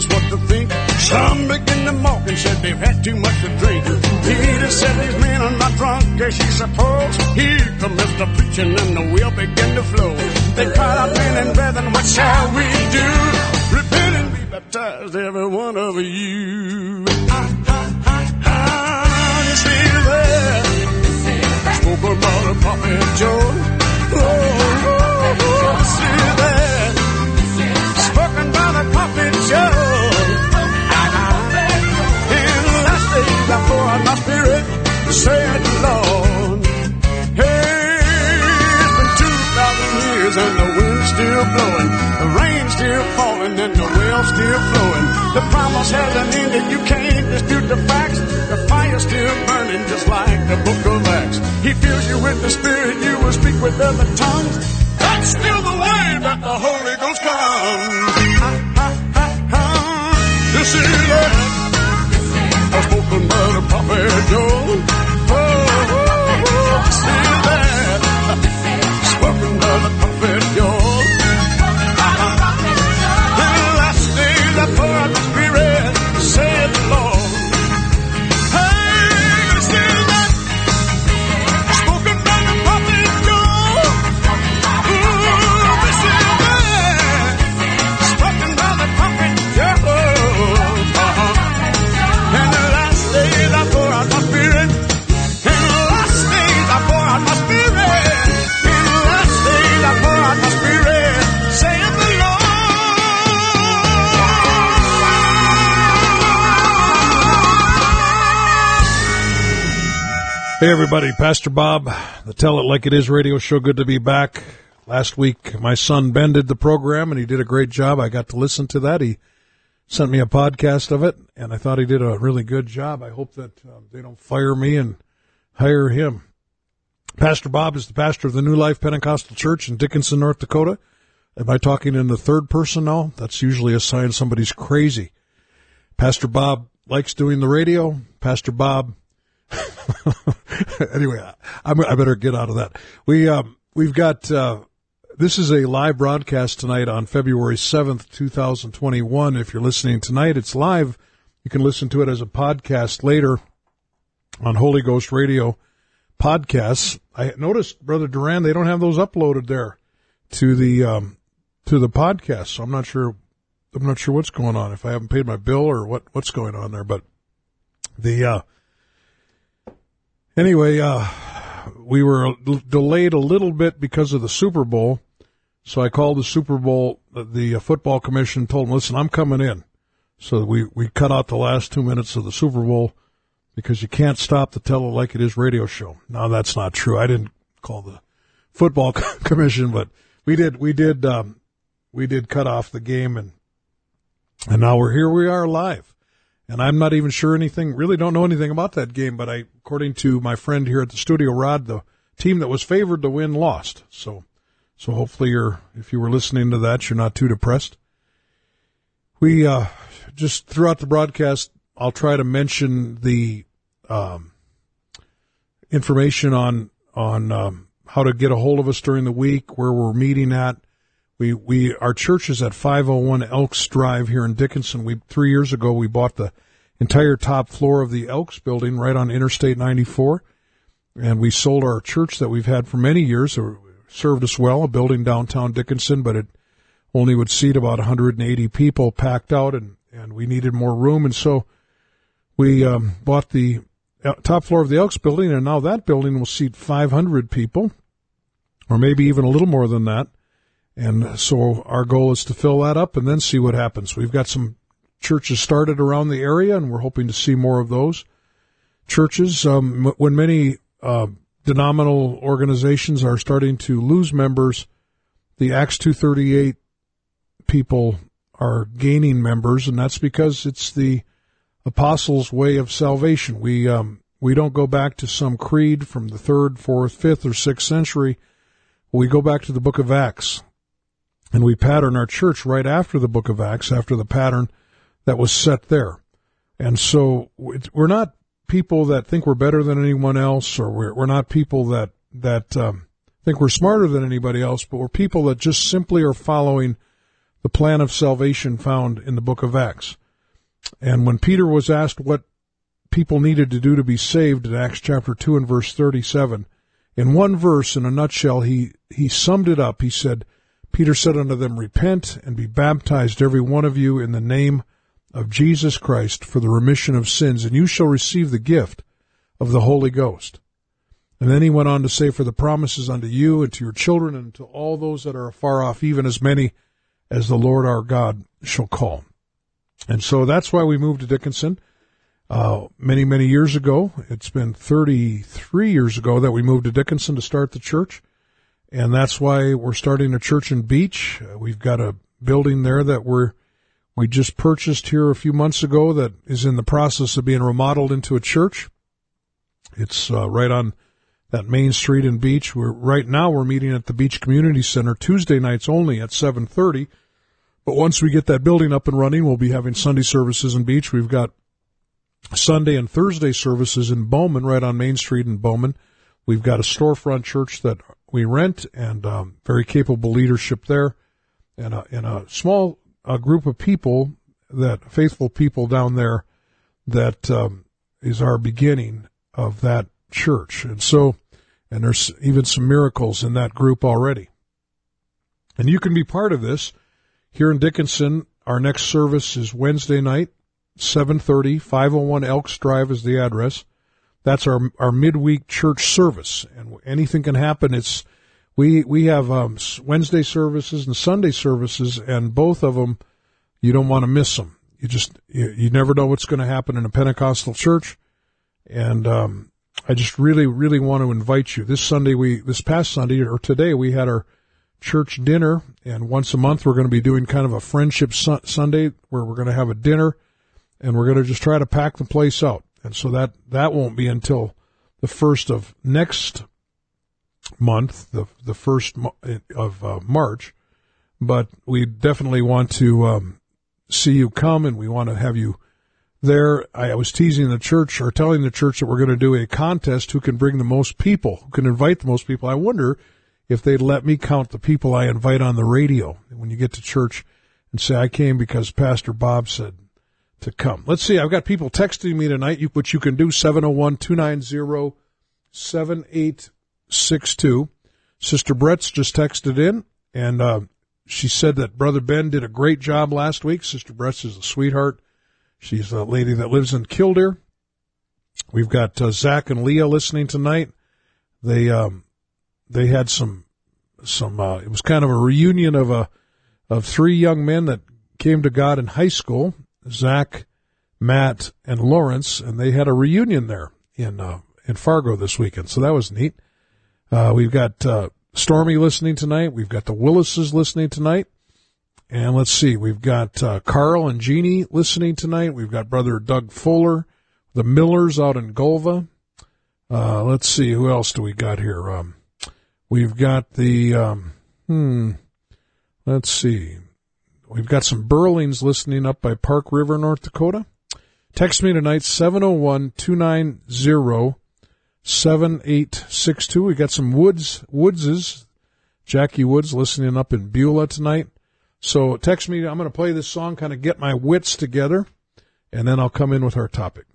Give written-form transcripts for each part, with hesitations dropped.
What to think. Some began to mock and said they've had too much to drink. Peter said these men are not drunk as you suppose. Here comes the preaching and the wheel began to flow. They cried out, men and brethren, what shall we do? Repent and be baptized, every one of you. You see that? Spoke about a prophet Joel. You see that? Spoken by the prophet Joel. I pour out my spirit, said the Lord. Hey, it's been 2,000 years and the wind's still blowing, the rain's still falling and the well's still flowing. The promise hasn't ended, you can't dispute the facts. The fire's still burning just like the book of Acts. He fills you with the spirit, you will speak with other tongues. That's still the way that the Holy Ghost comes. This is it. I spoken by the prophet Joel. Oh, see that? Spoken by the prophet Joel. In the last days I pour out my spirit, said the Lord. Hey, you see that? Spoken by the prophet Joel. Ooh, this is that? Spoken by the prophet Joel. Hey everybody, Pastor Bob, the Tell It Like It Is radio show. Good to be back. Last week, my son Ben did the program, and he did a great job. I got to listen to that. He sent me a podcast of it, and I thought he did a really good job. I hope that they don't fire me and hire him. Pastor Bob is the pastor of the New Life Pentecostal Church in Dickinson, North Dakota. Am I talking in the third person now? That's usually a sign somebody's crazy. Pastor Bob likes doing the radio. Pastor Bob... Anyway, I better get out of that. We've got this is a live broadcast tonight on February 7th, 2021. If you're listening tonight, it's live. You can listen to it as a podcast later on Holy Ghost Radio podcasts. I noticed, Brother Duran, they don't have those uploaded there to the podcast. So I'm not sure what's going on. If I haven't paid my bill or what's going on there, but the anyway, we were delayed a little bit because of the Super Bowl, so I called the Super Bowl, the football commission, told them, listen, I'm coming in. So we cut out the last 2 minutes of the Super Bowl because you can't stop the Tell It Like It Is radio show. Now, that's not true. I didn't call the football commission, but we did cut off the game, and now we are live. And I'm not even sure anything, really don't know anything about that game, but according to my friend here at the studio, Rod, the team that was favored to win lost. So hopefully if you were listening to that, you're not too depressed. We, just throughout the broadcast, I'll try to mention the, information on how to get a hold of us during the week, where we're meeting at. Our church is at 501 Elks Drive here in Dickinson. 3 years ago, we bought the entire top floor of the Elks building right on Interstate 94. and we sold our church that we've had for many years. It served us well, a building downtown Dickinson, but it only would seat about 180 people packed out, and we needed more room. And so we bought the top floor of the Elks building, and now that building will seat 500 people, or maybe even a little more than that. And so our goal is to fill that up and then see what happens. We've got some churches started around the area, and we're hoping to see more of those churches. When many denominational organizations are starting to lose members, the Acts 238 people are gaining members, and that's because it's the apostles' way of salvation. We don't go back to some creed from the 3rd, 4th, 5th, or 6th century. We go back to the book of Acts. And we pattern our church right after the book of Acts, after the pattern that was set there. And so we're not people that think we're better than anyone else, or we're not people that think we're smarter than anybody else, but we're people that just simply are following the plan of salvation found in the book of Acts. And when Peter was asked what people needed to do to be saved in Acts chapter 2 and verse 37, in one verse, in a nutshell, he summed it up. He said, Peter said unto them, Repent and be baptized, every one of you, in the name of Jesus Christ for the remission of sins, and you shall receive the gift of the Holy Ghost. And then he went on to say, For the promises unto you and to your children and to all those that are afar off, even as many as the Lord our God shall call. And so that's why we moved to Dickinson many, many years ago. It's been 33 years ago that we moved to Dickinson to start the church. And that's why we're starting a church in Beach. We've got a building there that we just purchased here a few months ago that is in the process of being remodeled into a church. It's right on that main street in Beach. Right now we're meeting at the Beach Community Center Tuesday nights only at 7:30. But once we get that building up and running, we'll be having Sunday services in Beach. We've got Sunday and Thursday services in Bowman, right on Main Street in Bowman. We've got a storefront church that we rent, and very capable leadership there, and a small group of people, that faithful people down there, that is our beginning of that church. And there's even some miracles in that group already. And you can be part of this here in Dickinson. Our next service is Wednesday night, 7:30. 501 Elks Drive is the address. That's our midweek church service, and anything can happen. We have Wednesday services and Sunday services, and both of them, you don't want to miss them. You never know what's going to happen in a Pentecostal church, and I just really, really want to invite you. Today we had our church dinner, and once a month we're going to be doing kind of a friendship Sunday where we're going to have a dinner, and we're going to just try to pack the place out. And so that won't be until the first of next month, the first of March. But we definitely want to see you come, and we want to have you there. I was teasing the church, or telling the church, that we're going to do a contest who can bring the most people, who can invite the most people. I wonder if they'd let me count the people I invite on the radio when you get to church and say, I came because Pastor Bob said to come. Let's see. I've got people texting me tonight, which you can do, 701-290-7862. Sister Brett's just texted in, and she said that Brother Ben did a great job last week. Sister Brett's is a sweetheart. She's a lady that lives in Kildare. We've got Zach and Leah listening tonight. They had some it was kind of a reunion of three young men that came to God in high school, Zach, Matt, and Lawrence, and they had a reunion there in Fargo this weekend, so that was neat. We've got Stormy listening tonight. We've got the Willises listening tonight. And let's see, we've got Carl and Jeannie listening tonight. We've got Brother Doug Fuller, the Millers out in Golva. Let's see, who else do we got here? We've got the, let's see. We've got some Burlings listening up by Park River, North Dakota. Text me tonight, 701-290-7862. We got some Woodses, Jackie Woods listening up in Beulah tonight. So text me. I'm going to play this song, kind of get my wits together, and then I'll come in with our topic.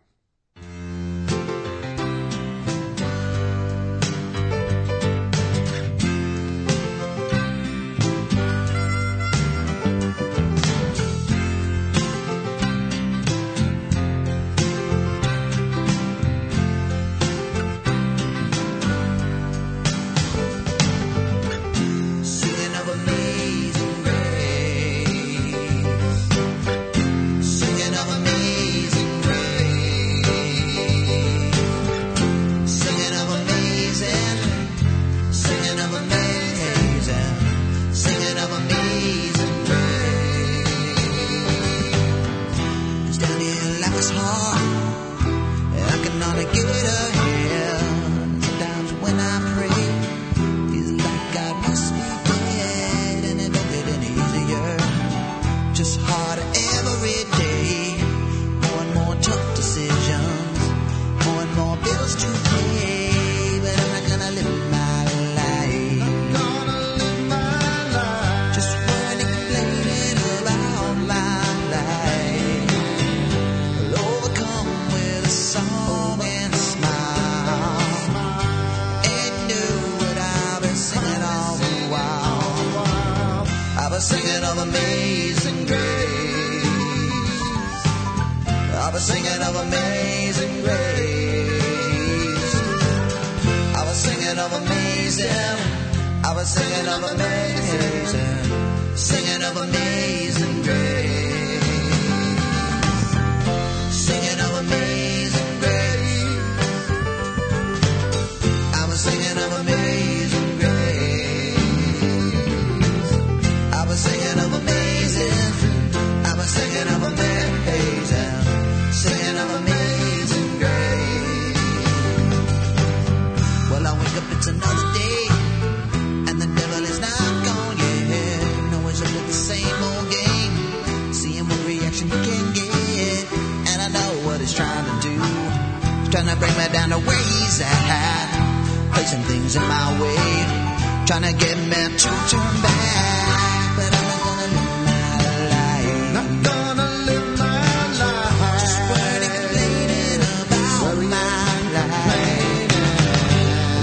practice hard every day. More and more tough decisions, more and more bills to pay. But I'm not gonna live my life, I'm gonna live my life just worrying and complaining about my life. I'll overcome with a song and a smile, and do what I've been singing all the while. I've been singing of amazing grace, I've been singing of amazing grace, I've been singing of amazing, I've been singing of amazing, singing of amazing grace, singing of amazing grace, I've been singing of amazing grace, I've been singing of amazing, I've been singing of amazing, singing of amazing grace. Well, I wake up, it's another day, and the devil is not gone yet. No one's up at the same old game, seeing what reaction he can get. And I know what he's trying to do, he's trying to bring me down to where he's at, placing things in my way, trying to get me to turn back. But I'm not gonna live my life, not gonna live my life just worrying and complaining about my life.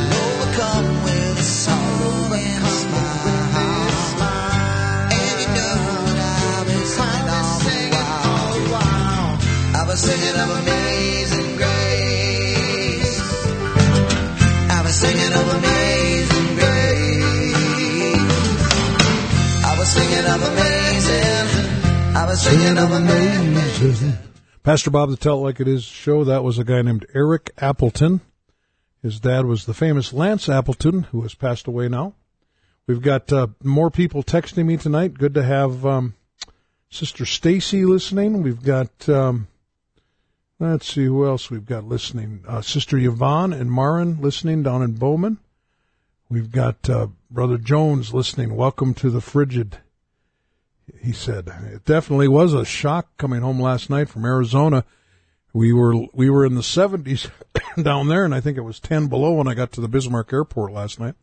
I'll overcome with a song and a smile, and you know what I've been singing all the while. I've been singing of amazing grace, I've been singing of amazing grace, I was singing of amazing, I was singing of amazing. Pastor Bob, the Tell It Like It Is show, that was a guy named Eric Appleton. His dad was the famous Lance Appleton, who has passed away now. We've got more people texting me tonight. Good to have Sister Stacy listening. We've got, let's see who else we've got listening. Sister Yvonne and Marin listening down in Bowman. We've got Brother Jones listening. Welcome to the frigid, he said. It definitely was a shock coming home last night from Arizona. We were in the 70s down there, and I think it was 10 below when I got to the Bismarck Airport last night.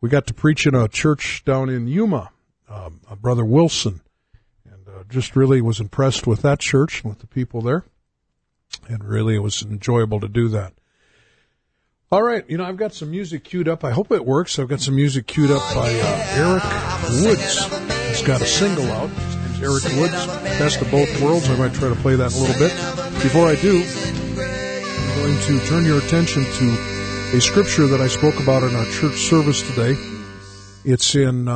We got to preach in a church down in Yuma, Brother Wilson, and just really was impressed with that church and with the people there, and really it was enjoyable to do that. All right, you know, I've got some music queued up. I hope it works. I've got some music queued up by Eric Woods. He's got a single out. His name's Eric Woods, Best of Both Worlds. I might try to play that in a little bit. Before I do, I'm going to turn your attention to a scripture that I spoke about in our church service today. It's in,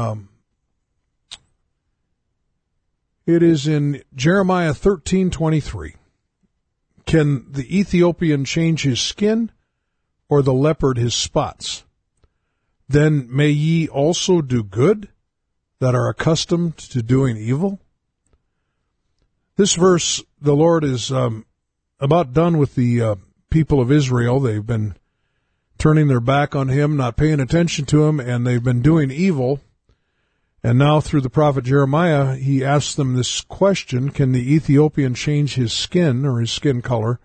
it is in Jeremiah 13:23. Can the Ethiopian change his skin, or the leopard his spots? Then may ye also do good that are accustomed to doing evil. This verse, the Lord is about done with the people of Israel. They've been turning their back on him, not paying attention to him, and they've been doing evil. And now through the prophet Jeremiah, he asks them this question: can the Ethiopian change his skin, or his skin color,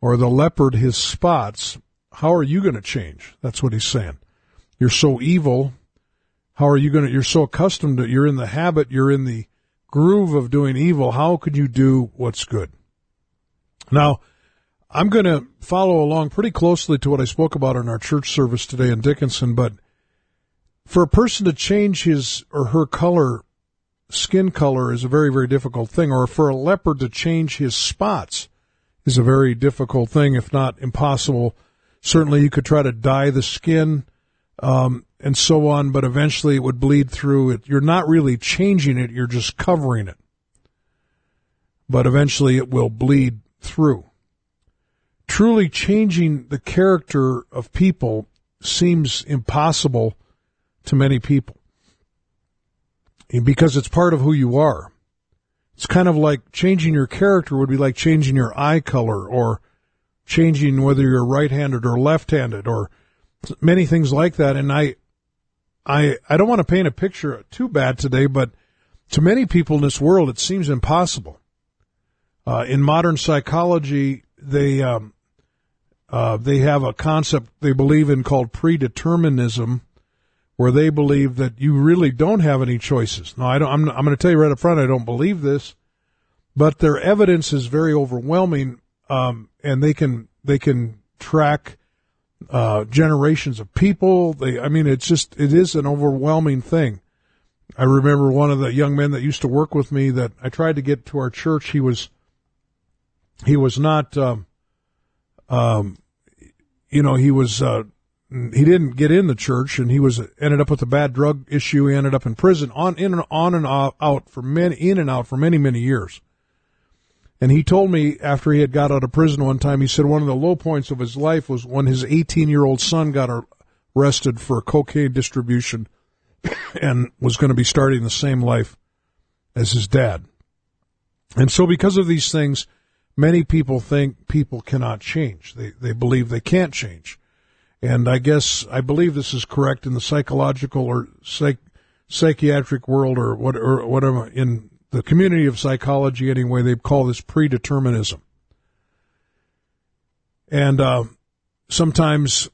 or the leopard his spots? How are you going to change? That's what he's saying. You're so evil. How are you going to, you're so accustomed to, you're in the habit, you're in the groove of doing evil. How could you do what's good? Now, I'm going to follow along pretty closely to what I spoke about in our church service today in Dickinson, but for a person to change his or her color, skin color, is a very, very difficult thing, or for a leopard to change his spots is a very difficult thing, if not impossible. Certainly you could try to dye the skin and so on, but eventually it would bleed through. You're not really changing it, you're just covering it. But eventually it will bleed through. Truly changing the character of people seems impossible to many people because it's part of who you are. It's kind of like changing your character would be like changing your eye color, or changing whether you're right-handed or left-handed, or many things like that. And I don't want to paint a picture too bad today, but To many people in this world, it seems impossible. In modern psychology, they have a concept they believe in called predeterminism, where they believe that you really don't have any choices. Now, I'm going to tell you right up front, I don't believe this, but their evidence is very overwhelming, and they can track generations of people. It is an overwhelming thing. I remember one of the young men that used to work with me that I tried to get to our church. He was not, he didn't get in the church, and ended up with a bad drug issue. He ended up in prison in and out for many years. And he told me after he had got out of prison one time, he said one of the low points of his life was when his 18-year-old son got arrested for cocaine distribution and was going to be starting the same life as his dad. And so because of these things, many people think people cannot change. They believe they can't change. And I believe this is correct in the psychological or psychiatric world or whatever, in the community of psychology anyway, they call this predeterminism. And sometimes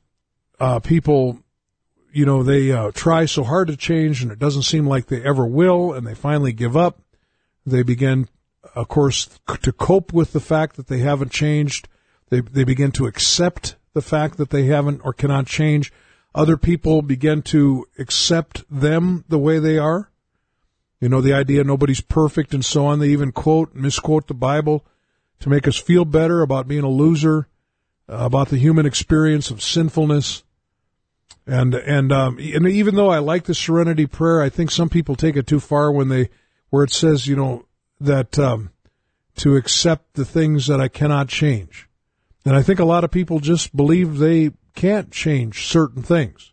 people, they try so hard to change, and it doesn't seem like they ever will, and they finally give up. They begin, of course, to cope with the fact that they haven't changed. They begin to accept the fact that they haven't or cannot change. Other people begin to accept them the way they are. The idea nobody's perfect and so on. They even misquote the Bible to make us feel better about being a loser, about the human experience of sinfulness. And even though I like the serenity prayer, I think some people take it too far where it says, that to accept the things that I cannot change. And I think a lot of people just believe they can't change certain things.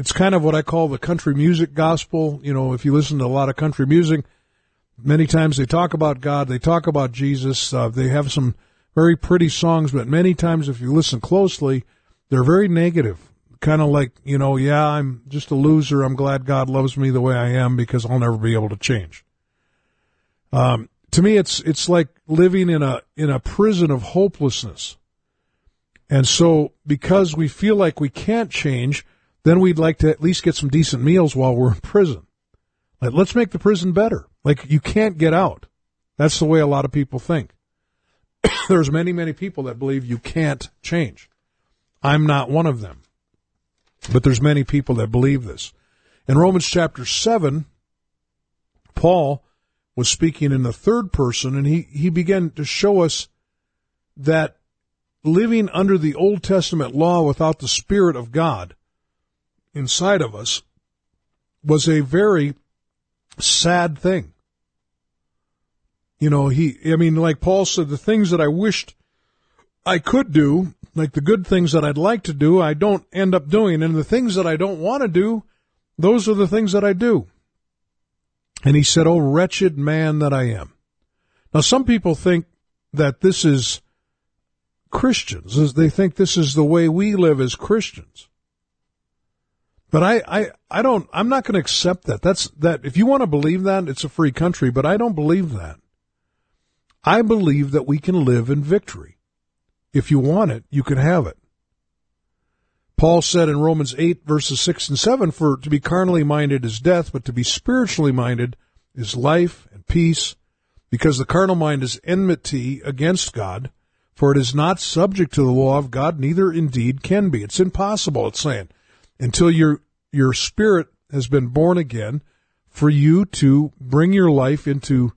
It's kind of what I call the country music gospel. If you listen to a lot of country music, many times they talk about God, they talk about Jesus. They have some very pretty songs, but many times if you listen closely, they're very negative. Kind of like, I'm just a loser. I'm glad God loves me the way I am because I'll never be able to change. To me, it's like living in a prison of hopelessness. And so because we feel like we can't change, then we'd like to at least get some decent meals while we're in prison. Like, let's make the prison better. Like, you can't get out. That's the way a lot of people think. There's many, many people that believe you can't change. I'm not one of them. But there's many people that believe this. In Romans chapter 7, Paul was speaking in the third person, and he began to show us that living under the Old Testament law without the Spirit of God inside of us was a very sad thing. Like Paul said, the things that I wished I could do, like the good things that I'd like to do, I don't end up doing. And the things that I don't want to do, those are the things that I do. And he said, "Oh, wretched man that I am." Now, some people think that this is Christians. They think this is the way we live as Christians. But I'm not going to accept that. If you want to believe that, it's a free country, but I don't believe that. I believe that we can live in victory. If you want it, you can have it. Paul said in Romans 8, verses 6 and 7, "For to be carnally minded is death, but to be spiritually minded is life and peace, because the carnal mind is enmity against God, for it is not subject to the law of God, neither indeed can be." It's impossible, it's saying, until your spirit has been born again, for you to bring your life into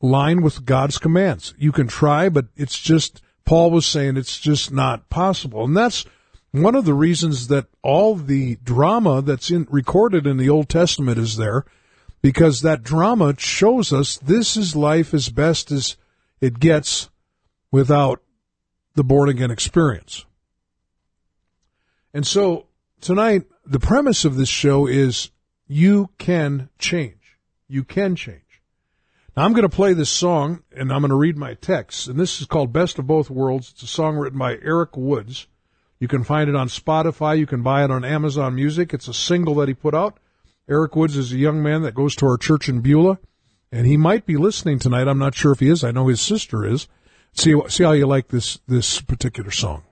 line with God's commands. You can try, but Paul was saying it's just not possible. And that's one of the reasons that all the drama that's recorded in the Old Testament is there, because that drama shows us this is life as best as it gets without the born-again experience. And so tonight, the premise of this show is you can change. You can change. Now, I'm going to play this song, and I'm going to read my text. And this is called "Best of Both Worlds." It's a song written by Eric Woods. You can find it on Spotify. You can buy it on Amazon Music. It's a single that he put out. Eric Woods is a young man that goes to our church in Beulah, and he might be listening tonight. I'm not sure if he is. I know his sister is. See how you like this particular song.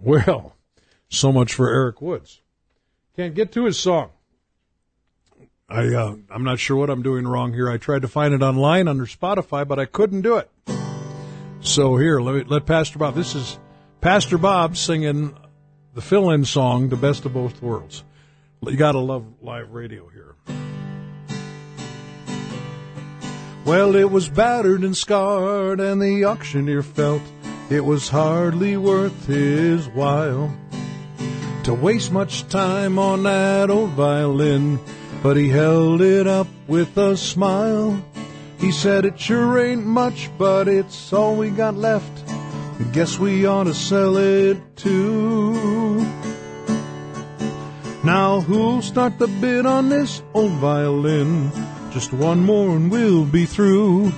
Well, so much for Eric Woods. Can't get to his song. I'm not sure what I'm doing wrong here. I tried to find it online under Spotify, but I couldn't do it. So here, let Pastor Bob. This is Pastor Bob singing the fill-in song, "The Best of Both Worlds." You gotta love live radio here. Well, it was battered and scarred, and the auctioneer felt it was hardly worth his while to waste much time on that old violin, but he held it up with a smile. He said, "It sure ain't much, but it's all we got left. I guess we ought to sell it too. Now who'll start the bid on this old violin? Just one more and we'll be through."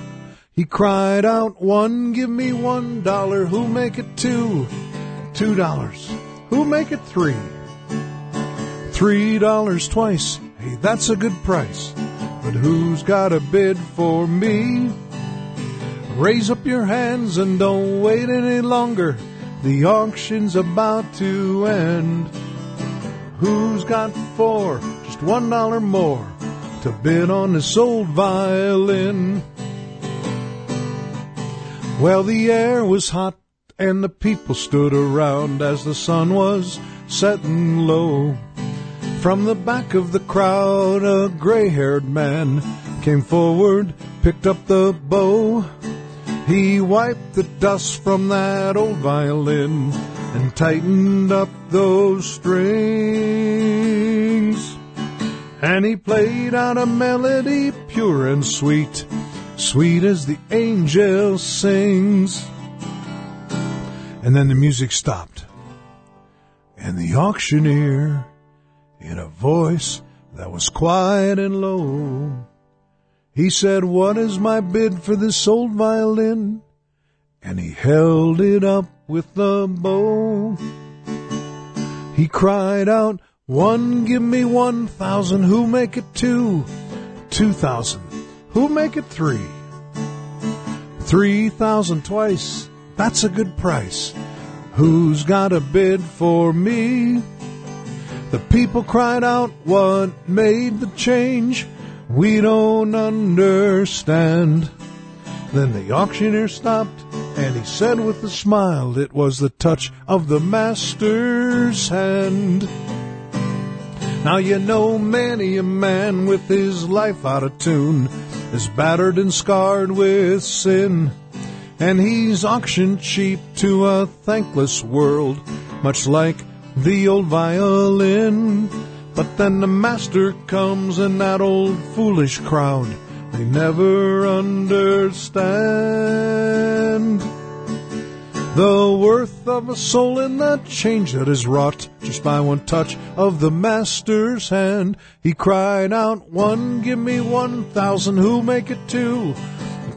He cried out, "One, give me $1. Who'll make it two? $2. Who'll make it three? $3 twice. Hey, that's a good price. But who's got a bid for me? Raise up your hands and don't wait any longer. The auction's about to end. Who's got four? Just $1 more to bid on this old violin." Well, the air was hot and the people stood around as the sun was setting low. From the back of the crowd, a gray-haired man came forward, picked up the bow. He wiped the dust from that old violin and tightened up those strings. And he played out a melody pure and sweet, sweet as the angel sings. And then the music stopped, and the auctioneer, in a voice that was quiet and low, he said, "What is my bid for this old violin?" And he held it up with the bow. He cried out, "One, give me 1,000. Who'll make it two? 2,000. Who'll make it three? 3,000 twice. That's a good price. Who's got a bid for me?" The people cried out, "What made the change? We don't understand." Then the auctioneer stopped, and he said with a smile, "It was the touch of the master's hand." Now you know many a man with his life out of tune is battered and scarred with sin, and he's auctioned cheap to a thankless world, much like the old violin. But then the master comes in that old foolish crowd they never understand. The worth of a soul in the change that is wrought just by one touch of the master's hand. He cried out, "One, give me 1,000. Who'll make it two?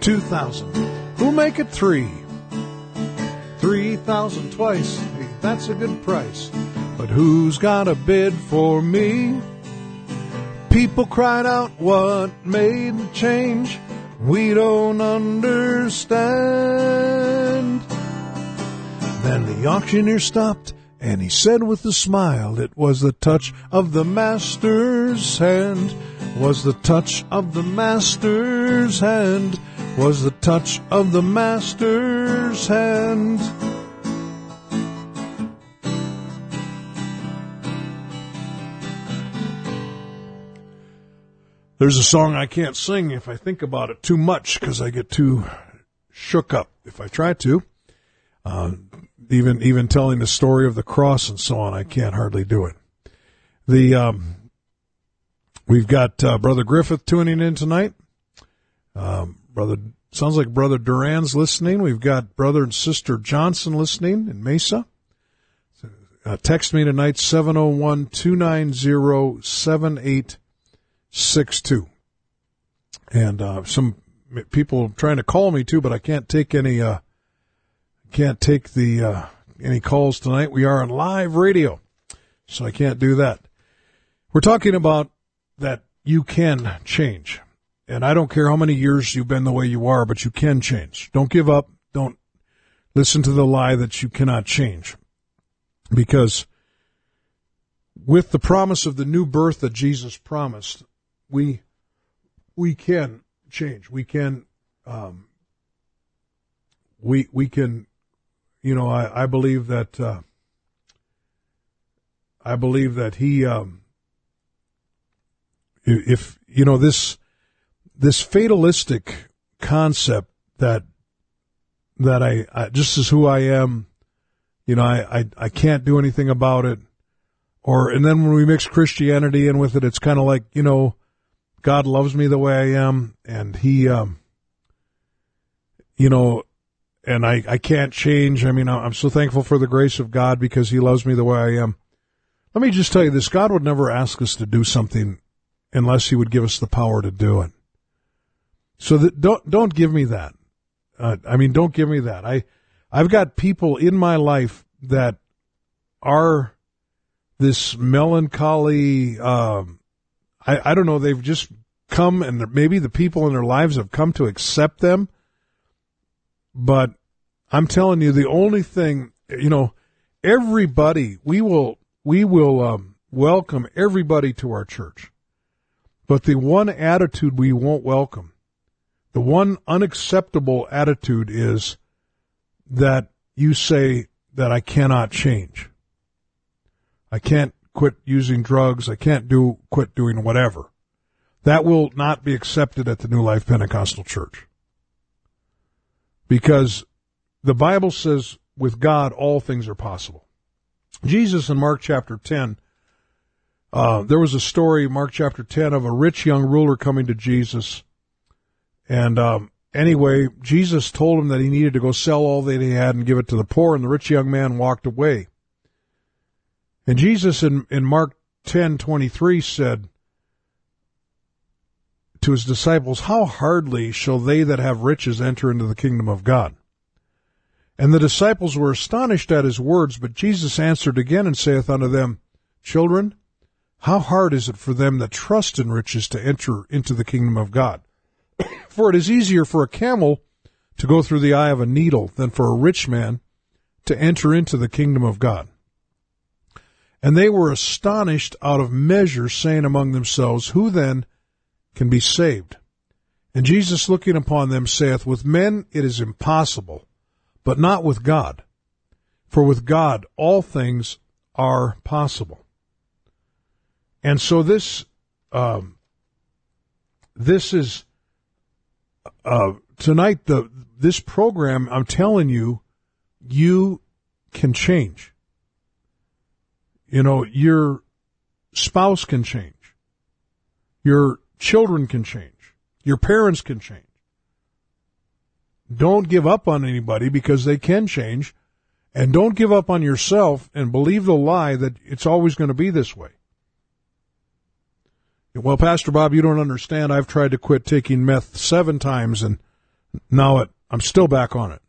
2,000. Who'll make it three? 3,000 twice. Hey, that's a good price. But who's got a bid for me?" People cried out, "What made the change? We don't understand." Then the auctioneer stopped, and he said with a smile, "It was the touch of the master's hand, was the touch of the master's hand, was the touch of the master's hand." There's a song I can't sing if I think about it too much, because I get too shook up if I try to. Even telling the story of the cross and so on, I can't hardly do it. We've got Brother Griffith tuning in tonight. Sounds like Brother Duran's listening. We've got Brother and Sister Johnson listening in Mesa. Text me tonight, 701-290-7862. And some people trying to call me too, but I can't take any. Can't take the any calls tonight. We are on live radio, so I can't do that. We're talking about that you can change, and I don't care how many years you've been the way you are, but you can change. Don't give up. Don't listen to the lie that you cannot change. Because with the promise of the new birth that Jesus promised, we can change. We can, I believe that, he, if, you know, this fatalistic concept that I just is who I am. You know, I can't do anything about it. And then when we mix Christianity in with it, it's kind of like, you know, God loves me the way I am, and he, you know, and I can't change. I mean, I'm so thankful for the grace of God because he loves me the way I am. Let me just tell you this. God would never ask us to do something unless he would give us the power to do it. So don't give me that. Don't give me that. I've got people in my life that are this melancholy, I don't know, they've just come, and maybe the people in their lives have come to accept them, but I'm telling you, the only thing, you know, everybody, we will welcome everybody to our church, but the one attitude we won't welcome, the one unacceptable attitude is, that you say that I cannot change. I can't quit using drugs. I can't quit doing whatever. That will not be accepted at the New Life Pentecostal Church. Because the Bible says with God all things are possible. Jesus in Mark chapter 10, there was a story, Mark chapter 10, of a rich young ruler coming to Jesus, and anyway, Jesus told him that he needed to go sell all that he had and give it to the poor, and the rich young man walked away. And Jesus in Mark 10:23 said to his disciples, "How hardly shall they that have riches enter into the kingdom of God?" And the disciples were astonished at his words, but Jesus answered again and saith unto them, "Children, how hard is it for them that trust in riches to enter into the kingdom of God? For it is easier for a camel to go through the eye of a needle than for a rich man to enter into the kingdom of God." And they were astonished out of measure, saying among themselves, "Who then can be saved?" And Jesus, looking upon them, saith, "With men it is impossible, but not with God. For with God all things are possible." And so this is... tonight, this program, I'm telling you, you can change. You know, your spouse can change. Your children can change. Your parents can change. Don't give up on anybody because they can change. And don't give up on yourself and believe the lie that it's always going to be this way. Well, Pastor Bob, you don't understand. I've tried to quit taking meth 7 times, and now I'm still back on it.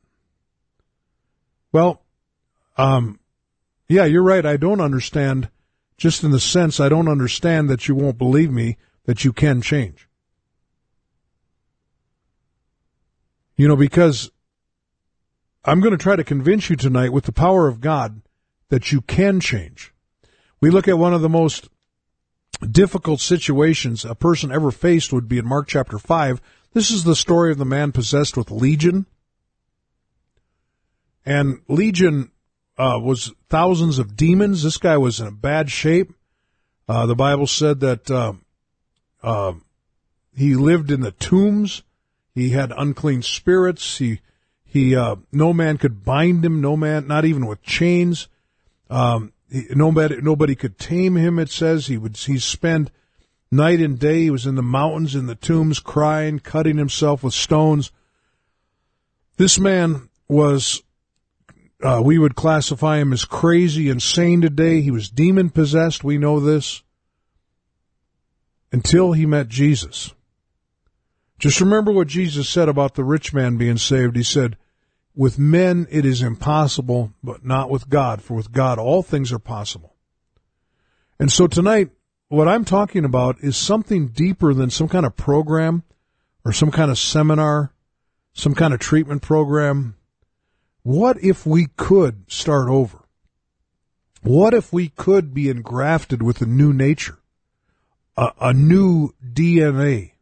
Well, yeah, you're right. I don't understand, just in the sense I don't understand that you won't believe me that you can change. You know, because I'm going to try to convince you tonight with the power of God that you can change. We look at one of the most difficult situations a person ever faced would be in Mark chapter 5. This is the story of the man possessed with legion. And legion was thousands of demons. This guy was in a bad shape. The Bible said that he lived in the tombs. He had unclean spirits. No man could bind him. No man, not even with chains. Nobody could tame him, it says. He spent night and day. He was in the mountains, in the tombs, crying, cutting himself with stones. This man was we would classify him as crazy, insane today. He was demon-possessed. We know this. Until he met Jesus. Just remember what Jesus said about the rich man being saved. He said, with men it is impossible, but not with God. For with God all things are possible. And so tonight, what I'm talking about is something deeper than some kind of program or some kind of seminar, some kind of treatment program. What if we could start over? What if we could be engrafted with a new nature, a new DNA?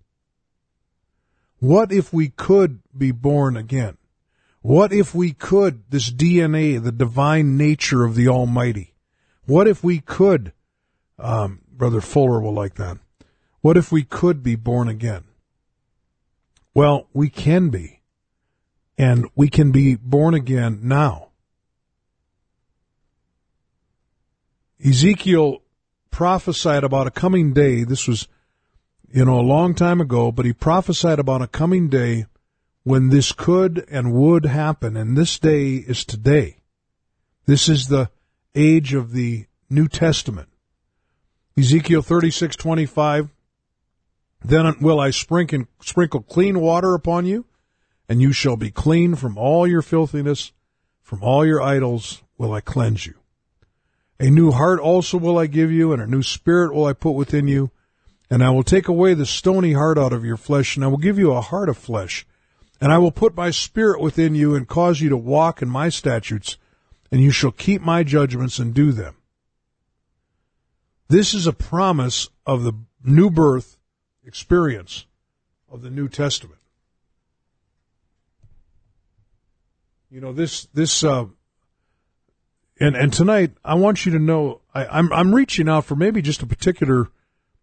What if we could be born again? What if we could, this DNA, the divine nature of the Almighty, what if we could, Brother Fuller will like that, what if we could be born again? Well, we can be. And we can be born again now. Ezekiel prophesied about a coming day. This was, a long time ago, but he prophesied about a coming day when this could and would happen. And this day is today. This is the age of the New Testament. Ezekiel 36:25. Then will I sprinkle clean water upon you, and you shall be clean from all your filthiness, from all your idols will I cleanse you. A new heart also will I give you, and a new spirit will I put within you. And I will take away the stony heart out of your flesh, and I will give you a heart of flesh. And I will put my spirit within you, and cause you to walk in my statutes, and you shall keep my judgments and do them. This is a promise of the new birth experience of the New Testament. And tonight I want you to know I'm reaching out for maybe just a particular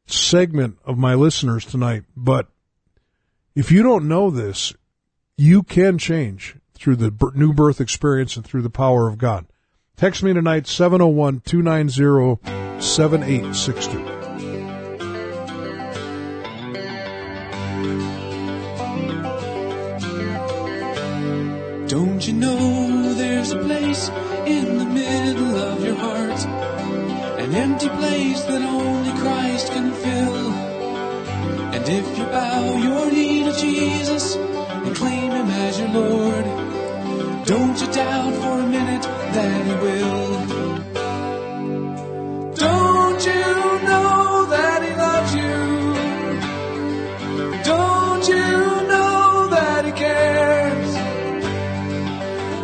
segment of my listeners tonight, but if you don't know this, you can change through the new birth experience and through the power of God. Text me tonight, 701-290-7862. Don't you know there's a place in the middle of your heart, an empty place that only Christ can fill? And if you bow your knee to Jesus and claim him as your Lord, don't you doubt for a minute that he will. Don't you know that he loves you? Don't you know that he cares?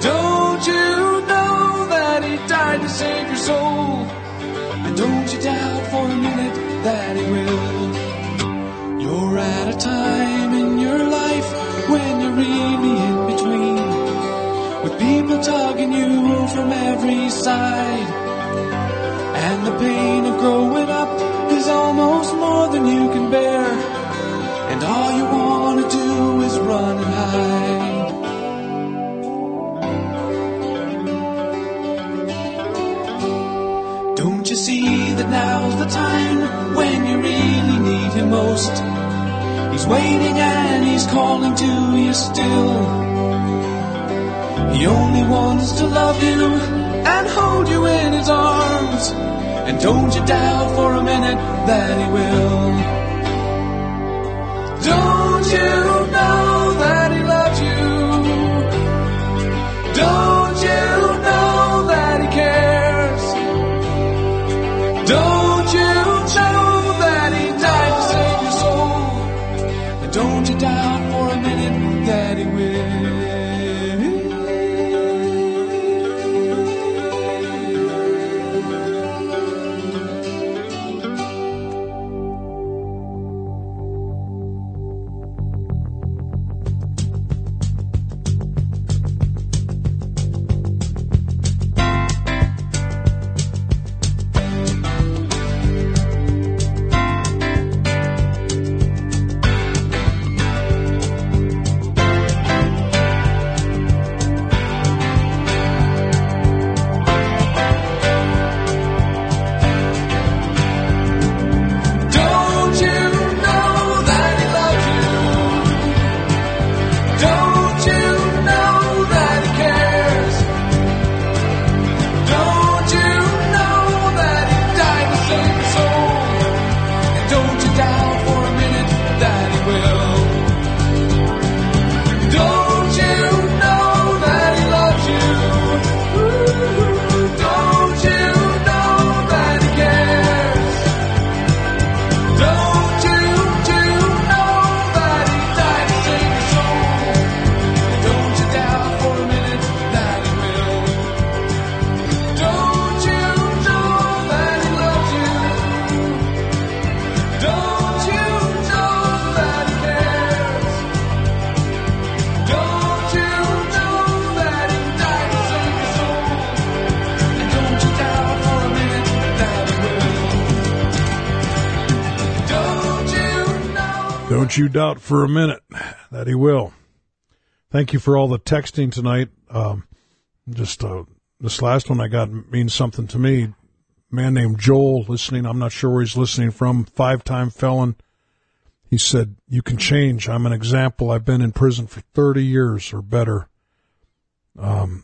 Don't you know that he died to save your soul? And don't you doubt for a minute that he will. You're at a time in your life when you're really in between, with people tugging you from every side, and the pain of growing up is almost more than you can bear, and all you want to do is run and hide. You see that now's the time when you really need him most. He's waiting and he's calling to you still. He only wants to love you and hold you in his arms. And don't you doubt for a minute that he will. Don't you know that he loves you? Don't you know that he cares? Don't you know that he died to save your soul? And don't you doubt for a minute that he will. Don't you doubt for a minute that he will. Thank you for all the texting tonight. This last one I got means something to me. A man named Joel listening. I'm not sure where he's listening from. 5-time felon. He said, you can change. I'm an example. I've been in prison for 30 years or better. God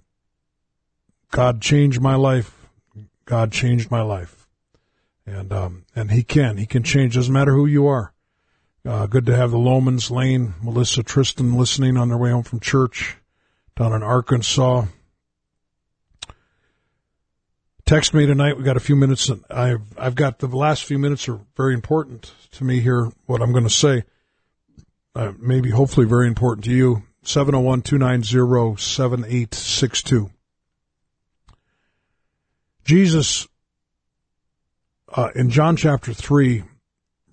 changed my life. God changed my life. And he can change. Doesn't matter who you are. Good to have the Lomans, Lane, Melissa, Tristan listening on their way home from church down in Arkansas. Text me tonight. We got a few minutes. I've got the last few minutes are very important to me here. What I'm going to say, maybe hopefully very important to you. 701-290-7862. Jesus, in John chapter 3,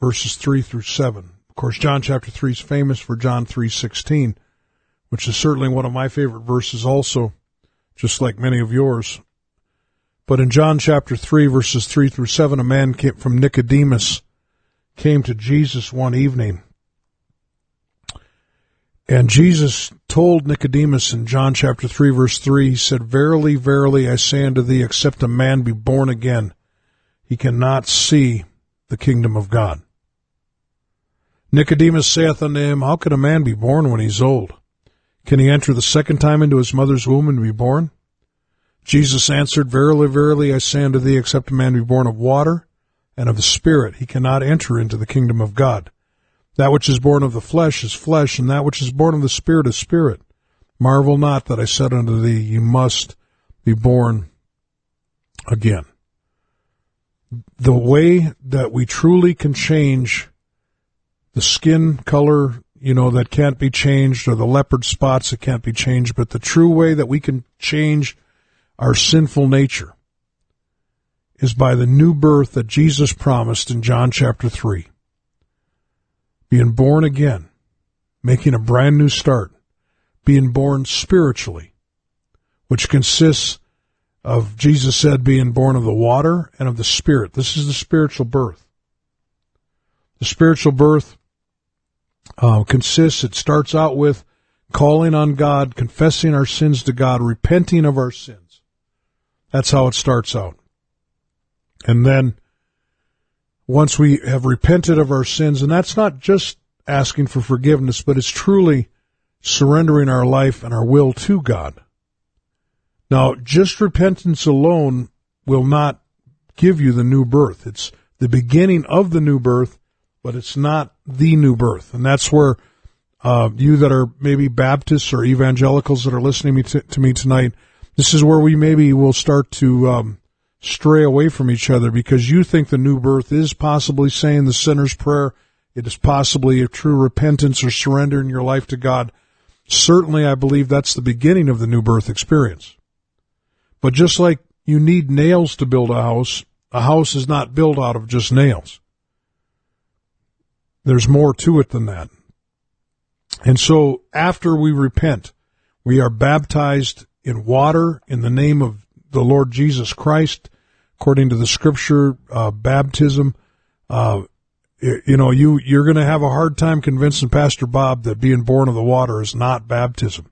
verses 3 through 7. Of course, John chapter 3 is famous for John 3:16, which is certainly one of my favorite verses also, just like many of yours. But in John chapter 3, verses 3 through 7, a man from Nicodemus came to Jesus one evening. And Jesus told Nicodemus in John chapter 3, verse 3, he said, Verily, verily, I say unto thee, except a man be born again, he cannot see the kingdom of God. Nicodemus saith unto him, How can a man be born when he is old? Can he enter the second time into his mother's womb and be born? Jesus answered, Verily, verily, I say unto thee, except a man be born of water and of the Spirit, he cannot enter into the kingdom of God. That which is born of the flesh is flesh, and that which is born of the Spirit is spirit. Marvel not that I said unto thee, you must be born again. The way that we truly can change the skin color, that can't be changed, or the leopard spots that can't be changed, but the true way that we can change our sinful nature is by the new birth that Jesus promised in John chapter 3. Being born again, making a brand new start, being born spiritually, which consists of, Jesus said, being born of the water and of the Spirit. This is the spiritual birth. The spiritual birth it starts out with calling on God, confessing our sins to God, repenting of our sins. That's how it starts out. And then once we have repented of our sins, and that's not just asking for forgiveness, but it's truly surrendering our life and our will to God. Now, just repentance alone will not give you the new birth. It's the beginning of the new birth, but it's not the new birth. And that's where you that are maybe Baptists or evangelicals that are listening to me tonight, this is where we maybe will start to stray away from each other, because you think the new birth is possibly saying the sinner's prayer. It is possibly a true repentance or surrendering your life to God. Certainly, I believe that's the beginning of the new birth experience. But just like you need nails to build a house is not built out of just nails. There's more to it than that. And so after we repent, we are baptized in water, in the name of the Lord Jesus Christ, according to the Scripture, baptism. You're going to have a hard time convincing Pastor Bob that being born of the water is not baptism.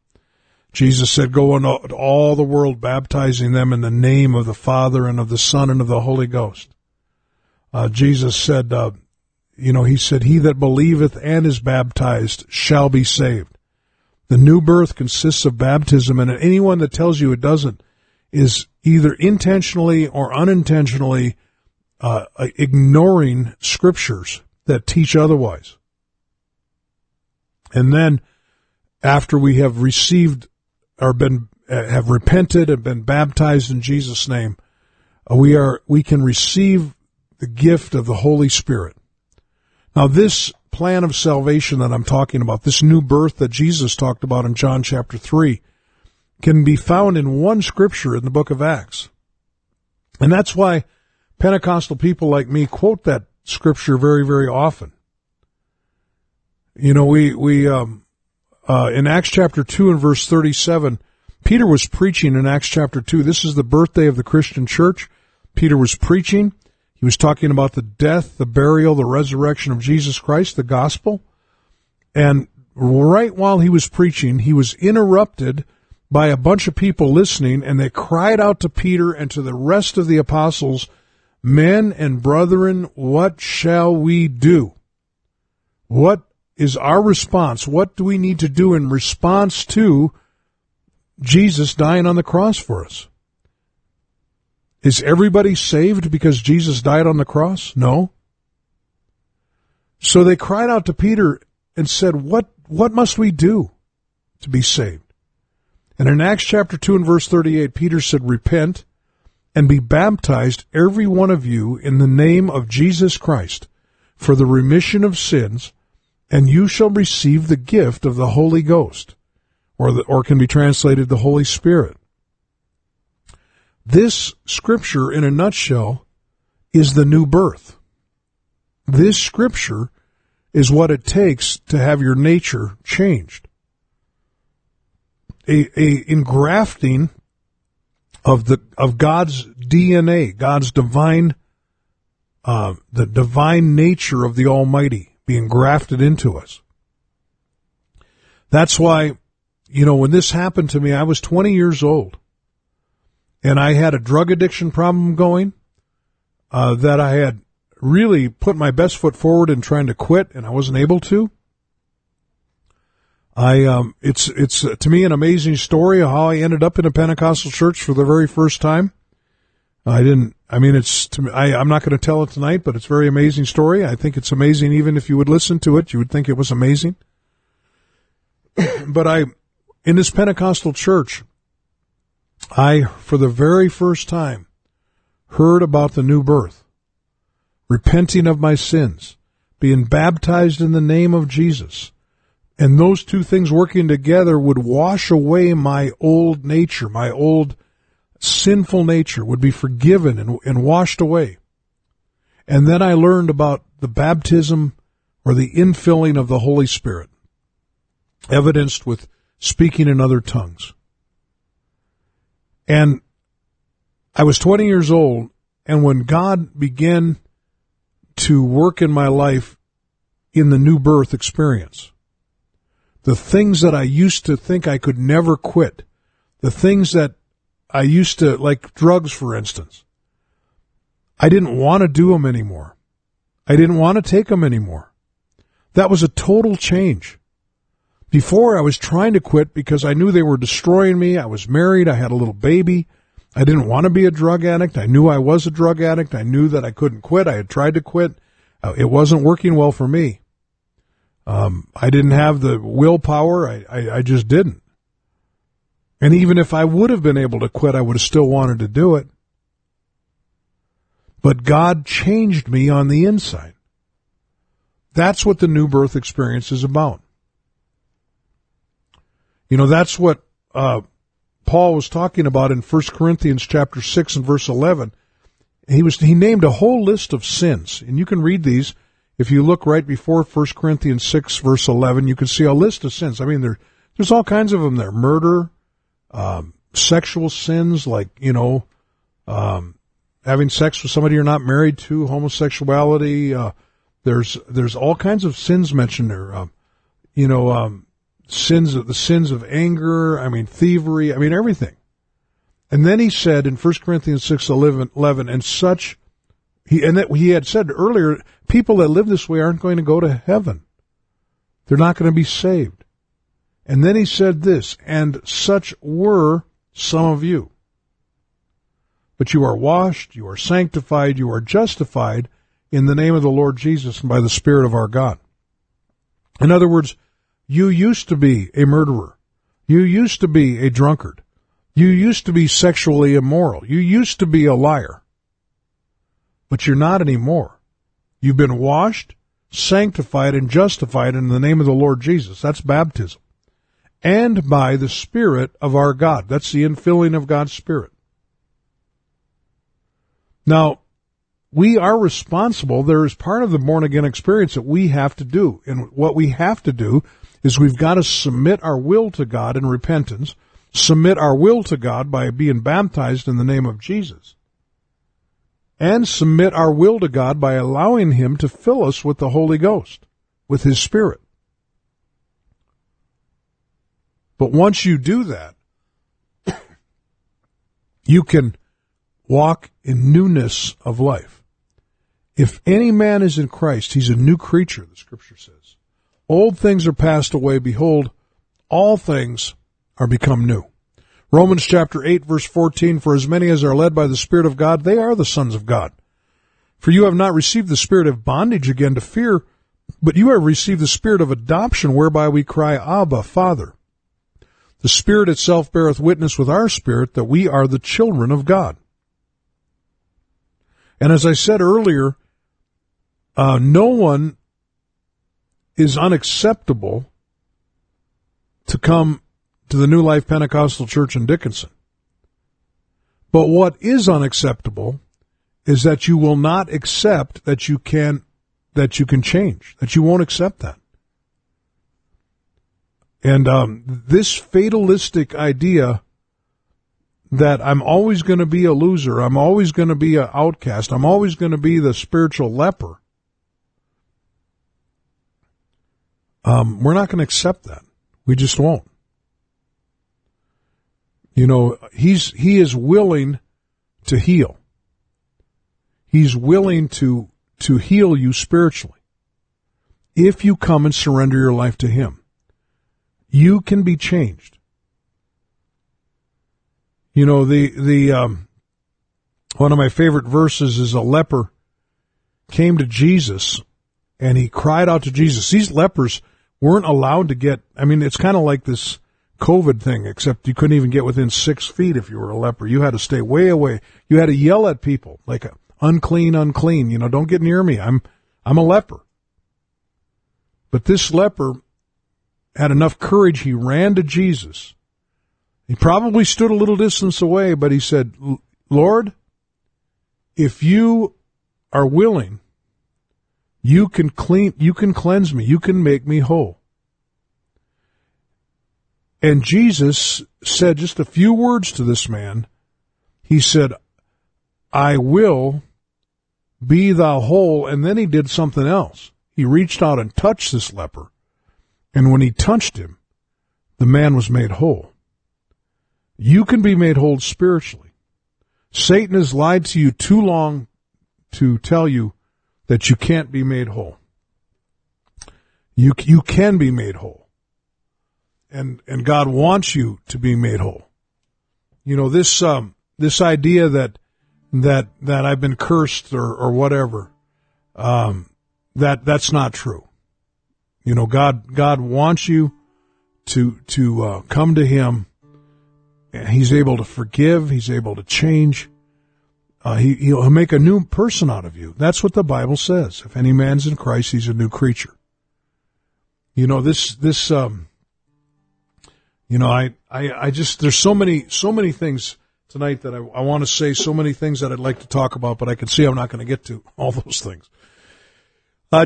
Jesus said, "Go into all the world, baptizing them in the name of the Father and of the Son and of the Holy Ghost." Jesus said, he said, "He that believeth and is baptized shall be saved." The new birth consists of baptism, and anyone that tells you it doesn't is either intentionally or unintentionally ignoring scriptures that teach otherwise. And then, after we have received or have repented and been baptized in Jesus' name, we can receive the gift of the Holy Spirit. Now, this plan of salvation that I'm talking about, this new birth that Jesus talked about in John chapter 3, can be found in one scripture in the book of Acts. And that's why Pentecostal people like me quote that scripture very, very often. In Acts chapter 2 and verse 37, Peter was preaching in Acts chapter 2. This is the birthday of the Christian church. Peter was preaching. He was talking about the death, the burial, the resurrection of Jesus Christ, the gospel. And right while he was preaching, he was interrupted by a bunch of people listening, and they cried out to Peter and to the rest of the apostles, "Men and brethren, what shall we do?" What is our response? What do we need to do in response to Jesus dying on the cross for us? Is everybody saved because Jesus died on the cross? No. So they cried out to Peter and said, what must we do to be saved? And in Acts chapter 2 and verse 38, Peter said, "Repent and be baptized, every one of you, in the name of Jesus Christ, for the remission of sins, and you shall receive the gift of the Holy Ghost," or can be translated the Holy Spirit. This scripture, in a nutshell, is the new birth. This scripture is what it takes to have your nature changed. A engrafting of God's DNA, God's divine, the divine nature of the Almighty being grafted into us. That's why, you know, when this happened to me, I was 20 years old, and I had a drug addiction problem going that I had really put my best foot forward in trying to quit, and I wasn't able to. It's to me an amazing story of how I ended up in a Pentecostal church for the very first time. I'm not going to tell it tonight, but it's a very amazing story. I think it's amazing. Even if you would listen to it, you would think it was amazing. But in this Pentecostal church, I, for the very first time, heard about the new birth, repenting of my sins, being baptized in the name of Jesus. And those two things working together would wash away my old nature, my old sinful nature would be forgiven and washed away. And then I learned about the baptism or the infilling of the Holy Spirit, evidenced with speaking in other tongues. And I was 20 years old, and when God began to work in my life in the new birth experience, the things that I used to think I could never quit, the things that I used to, like drugs, for instance, I didn't want to do them anymore. I didn't want to take them anymore. That was a total change. Before, I was trying to quit because I knew they were destroying me. I was married. I had a little baby. I didn't want to be a drug addict. I knew I was a drug addict. I knew that I couldn't quit. I had tried to quit. It wasn't working well for me. I didn't have the willpower. I just didn't. And even if I would have been able to quit, I would have still wanted to do it. But God changed me on the inside. That's what the new birth experience is about. You know, that's what Paul was talking about in 1 Corinthians chapter 6 and verse 11. He named a whole list of sins, and you can read these. If you look right before 1 Corinthians 6, verse 11, you can see a list of sins. I mean, there's all kinds of them there. Murder, sexual sins like, having sex with somebody you're not married to, homosexuality. There's all kinds of sins mentioned there. Sins of anger, thievery, everything. And then he said in 1 Corinthians 6, 11, he had said earlier, people that live this way aren't going to go to heaven. They're not going to be saved. And then he said this, "And such were some of you. But you are washed, you are sanctified, you are justified in the name of the Lord Jesus and by the Spirit of our God." In other words, you used to be a murderer. You used to be a drunkard. You used to be sexually immoral. You used to be a liar. But you're not anymore. You've been washed, sanctified, and justified in the name of the Lord Jesus. That's baptism. And by the Spirit of our God. That's the infilling of God's Spirit. Now, we are responsible. There is part of the born-again experience that we have to do. And what we have to do is we've got to submit our will to God in repentance, submit our will to God by being baptized in the name of Jesus, and submit our will to God by allowing Him to fill us with the Holy Ghost, with His Spirit. But once you do that, you can walk in newness of life. If any man is in Christ, he's a new creature, the Scripture says. Old things are passed away. Behold, all things are become new. Romans chapter 8, verse 14, for as many as are led by the Spirit of God, they are the sons of God. For you have not received the spirit of bondage again to fear, but you have received the spirit of adoption, whereby we cry, Abba, Father. The Spirit itself beareth witness with our spirit that we are the children of God. And as I said earlier, no one is unacceptable to come to the New Life Pentecostal Church in Dickinson. But what is unacceptable is that you will not accept that you can change, that you won't accept that. And this fatalistic idea that I'm always going to be a loser, I'm always going to be an outcast, I'm always going to be the spiritual leper, we're not going to accept that. We just won't. You know, he is willing to heal. He's willing to heal you spiritually if you come and surrender your life to him. You can be changed. You know, one of my favorite verses is a leper came to Jesus and he cried out to Jesus. These lepers weren't allowed to get, I mean, it's kind of like this COVID thing, except you couldn't even get within 6 feet if you were a leper. You had to stay way away. You had to yell at people like, unclean, unclean, you know, don't get near me. I'm a leper. But this leper had enough courage, he ran to Jesus. He probably stood a little distance away, but he said, Lord, if you are willing, you can cleanse me, you can make me whole. And Jesus said just a few words to this man. He said, I will be thou whole. And then he did something else. He reached out and touched this leper. And when he touched him, the man was made whole. You can be made whole spiritually. Satan has lied to you too long to tell you that you can't be made whole. You can be made whole. And God wants you to be made whole. You know, this idea that I've been cursed or whatever, that's not true. You know, God wants you to come to him. He's able to forgive. He's able to change. He'll make a new person out of you. That's what the Bible says. If any man's in Christ, he's a new creature. You know, I just, there's so many things tonight that I want to say, so many things that I'd like to talk about, but I can see I'm not going to get to all those things.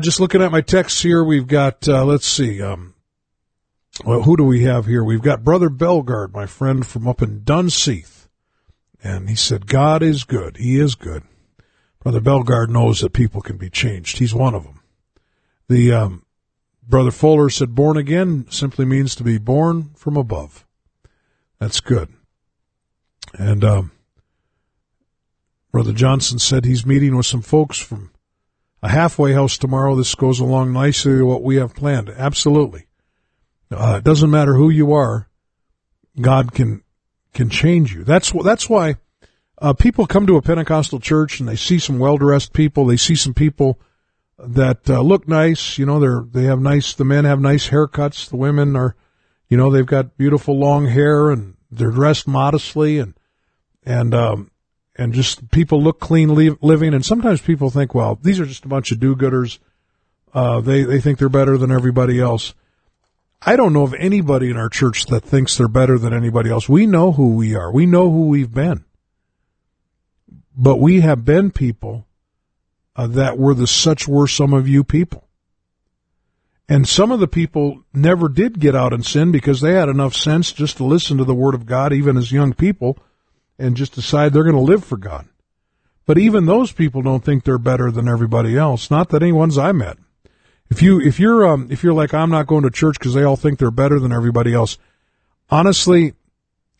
Just looking at my texts here, we've got, let's see, who do we have here? We've got Brother Belgard, my friend from up in Dunseith, and he said, God is good. He is good. Brother Belgard knows that people can be changed. He's one of them. The Brother Fuller said, born again simply means to be born from above. That's good. And Brother Johnson said he's meeting with some folks from a halfway house tomorrow. This goes along nicely with what we have planned. Absolutely. It doesn't matter who you are. God can change you. That's why people come to a Pentecostal church and they see some well-dressed people. They see some people that look nice. You know, the men have nice haircuts. The women are, you know, they've got beautiful long hair and they're dressed modestly and just people look clean living. And sometimes people think, well, these are just a bunch of do-gooders. They think they're better than everybody else. I don't know of anybody in our church that thinks they're better than anybody else. We know who we are. We know who we've been. But we have been people that were such were some of you people. And some of the people never did get out and sin because they had enough sense just to listen to the Word of God, even as young people, and just decide they're going to live for God. But even those people don't think they're better than everybody else. Not that anyone's I met. If you're like, I'm not going to church because they all think they're better than everybody else, Honestly,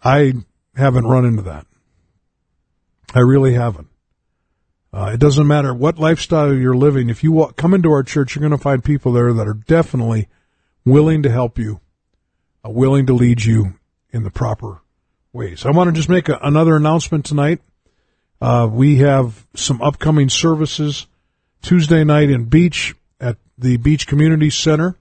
I haven't run into that. I really haven't. It doesn't matter what lifestyle you're living. If you come into our church, you're going to find people there that are definitely willing to help you, willing to lead you in the proper ways. I want to just make another announcement tonight. We have some upcoming services Tuesday night in Beach at the Beach Community Center.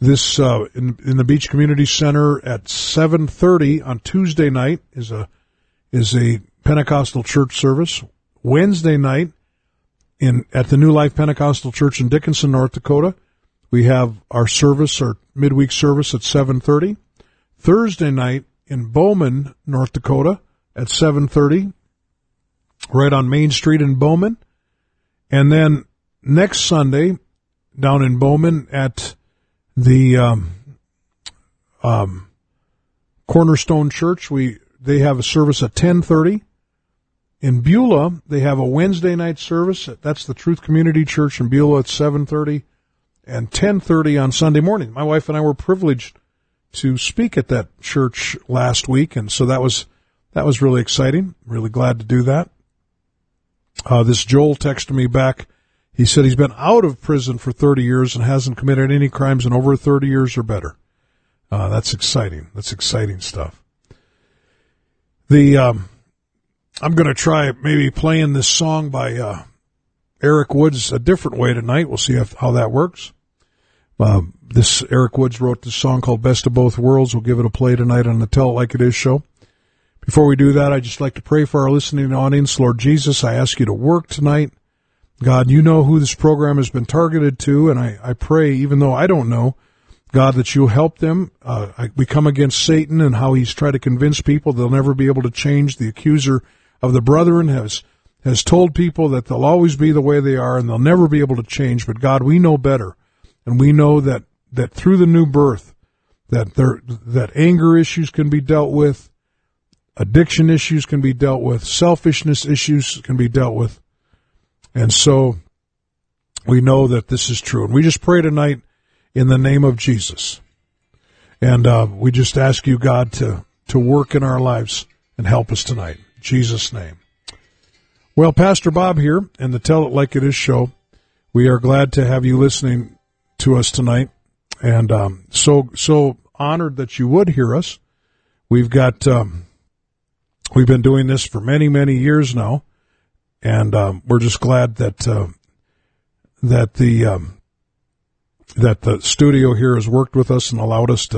This in the Beach Community Center at 7:30 on Tuesday night is a Pentecostal church service. Wednesday night at the New Life Pentecostal Church in Dickinson, North Dakota, we have our midweek service at 7:30. Thursday night in Bowman, North Dakota at 7:30, right on Main Street in Bowman. And then next Sunday down in Bowman at the Cornerstone Church, they have a service at 10:30. In Beulah, they have a Wednesday night service. That's the Truth Community Church in Beulah at 7:30 and 10:30 on Sunday morning. My wife and I were privileged to speak at that church last week, and so that was really exciting. Really glad to do that. This Joel texted me back. He said he's been out of prison for 30 years and hasn't committed any crimes in over 30 years or better. That's exciting. That's exciting stuff. I'm going to try maybe playing this song by Eric Woods a different way tonight. We'll see how that works. This Eric Woods wrote this song called Best of Both Worlds. We'll give it a play tonight on the Tell It Like It Is show. Before we do that, I'd just like to pray for our listening audience. Lord Jesus, I ask you to work tonight. God, you know who this program has been targeted to, and I pray, even though I don't know, God, that you'll help them. We come against Satan and how he's tried to convince people they'll never be able to change. The accuser of the brethren has told people that they'll always be the way they are and they'll never be able to change. But God, we know better, and we know that through the new birth, that anger issues can be dealt with, addiction issues can be dealt with, selfishness issues can be dealt with. And so we know that this is true. And we just pray tonight in the name of Jesus. And we just ask you, God, to work in our lives and help us tonight. In Jesus' name. Well, Pastor Bob here and the Tell It Like It Is show. We are glad to have you listening to us tonight. And so honored that you would hear us. We've been doing this for many, many years now. And we're just glad that the studio here has worked with us and allowed us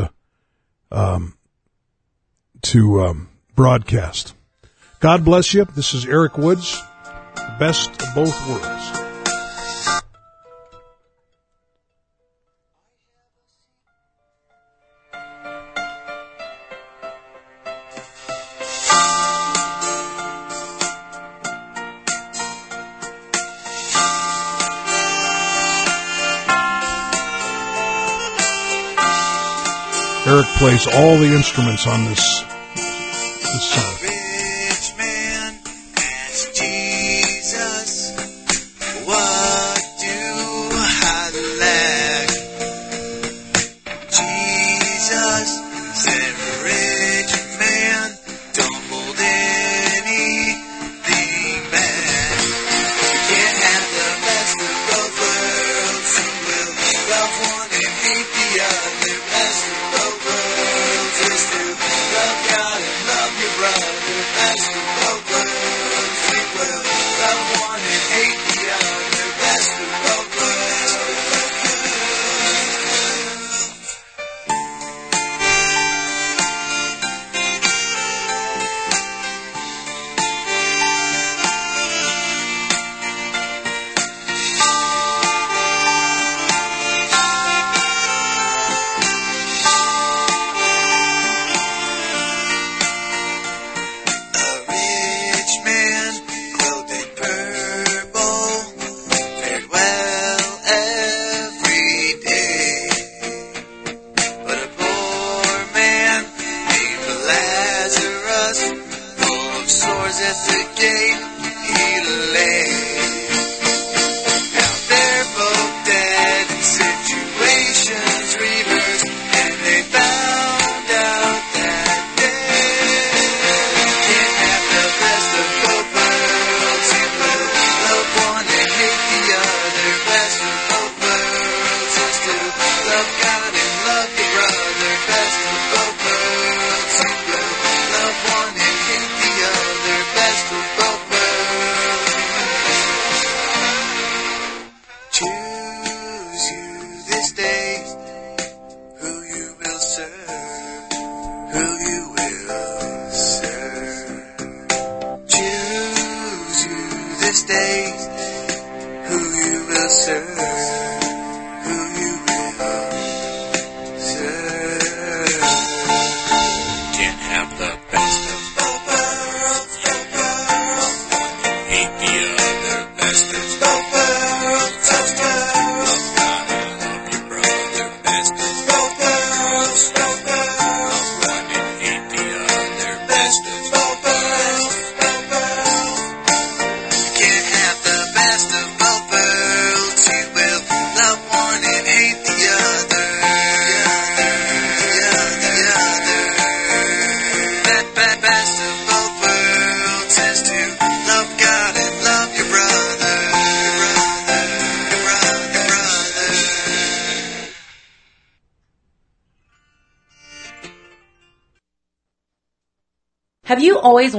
to broadcast. God bless you. This is Eric Woods, Best of Both Worlds. Eric plays all the instruments on this song. Situations reverse. Have you always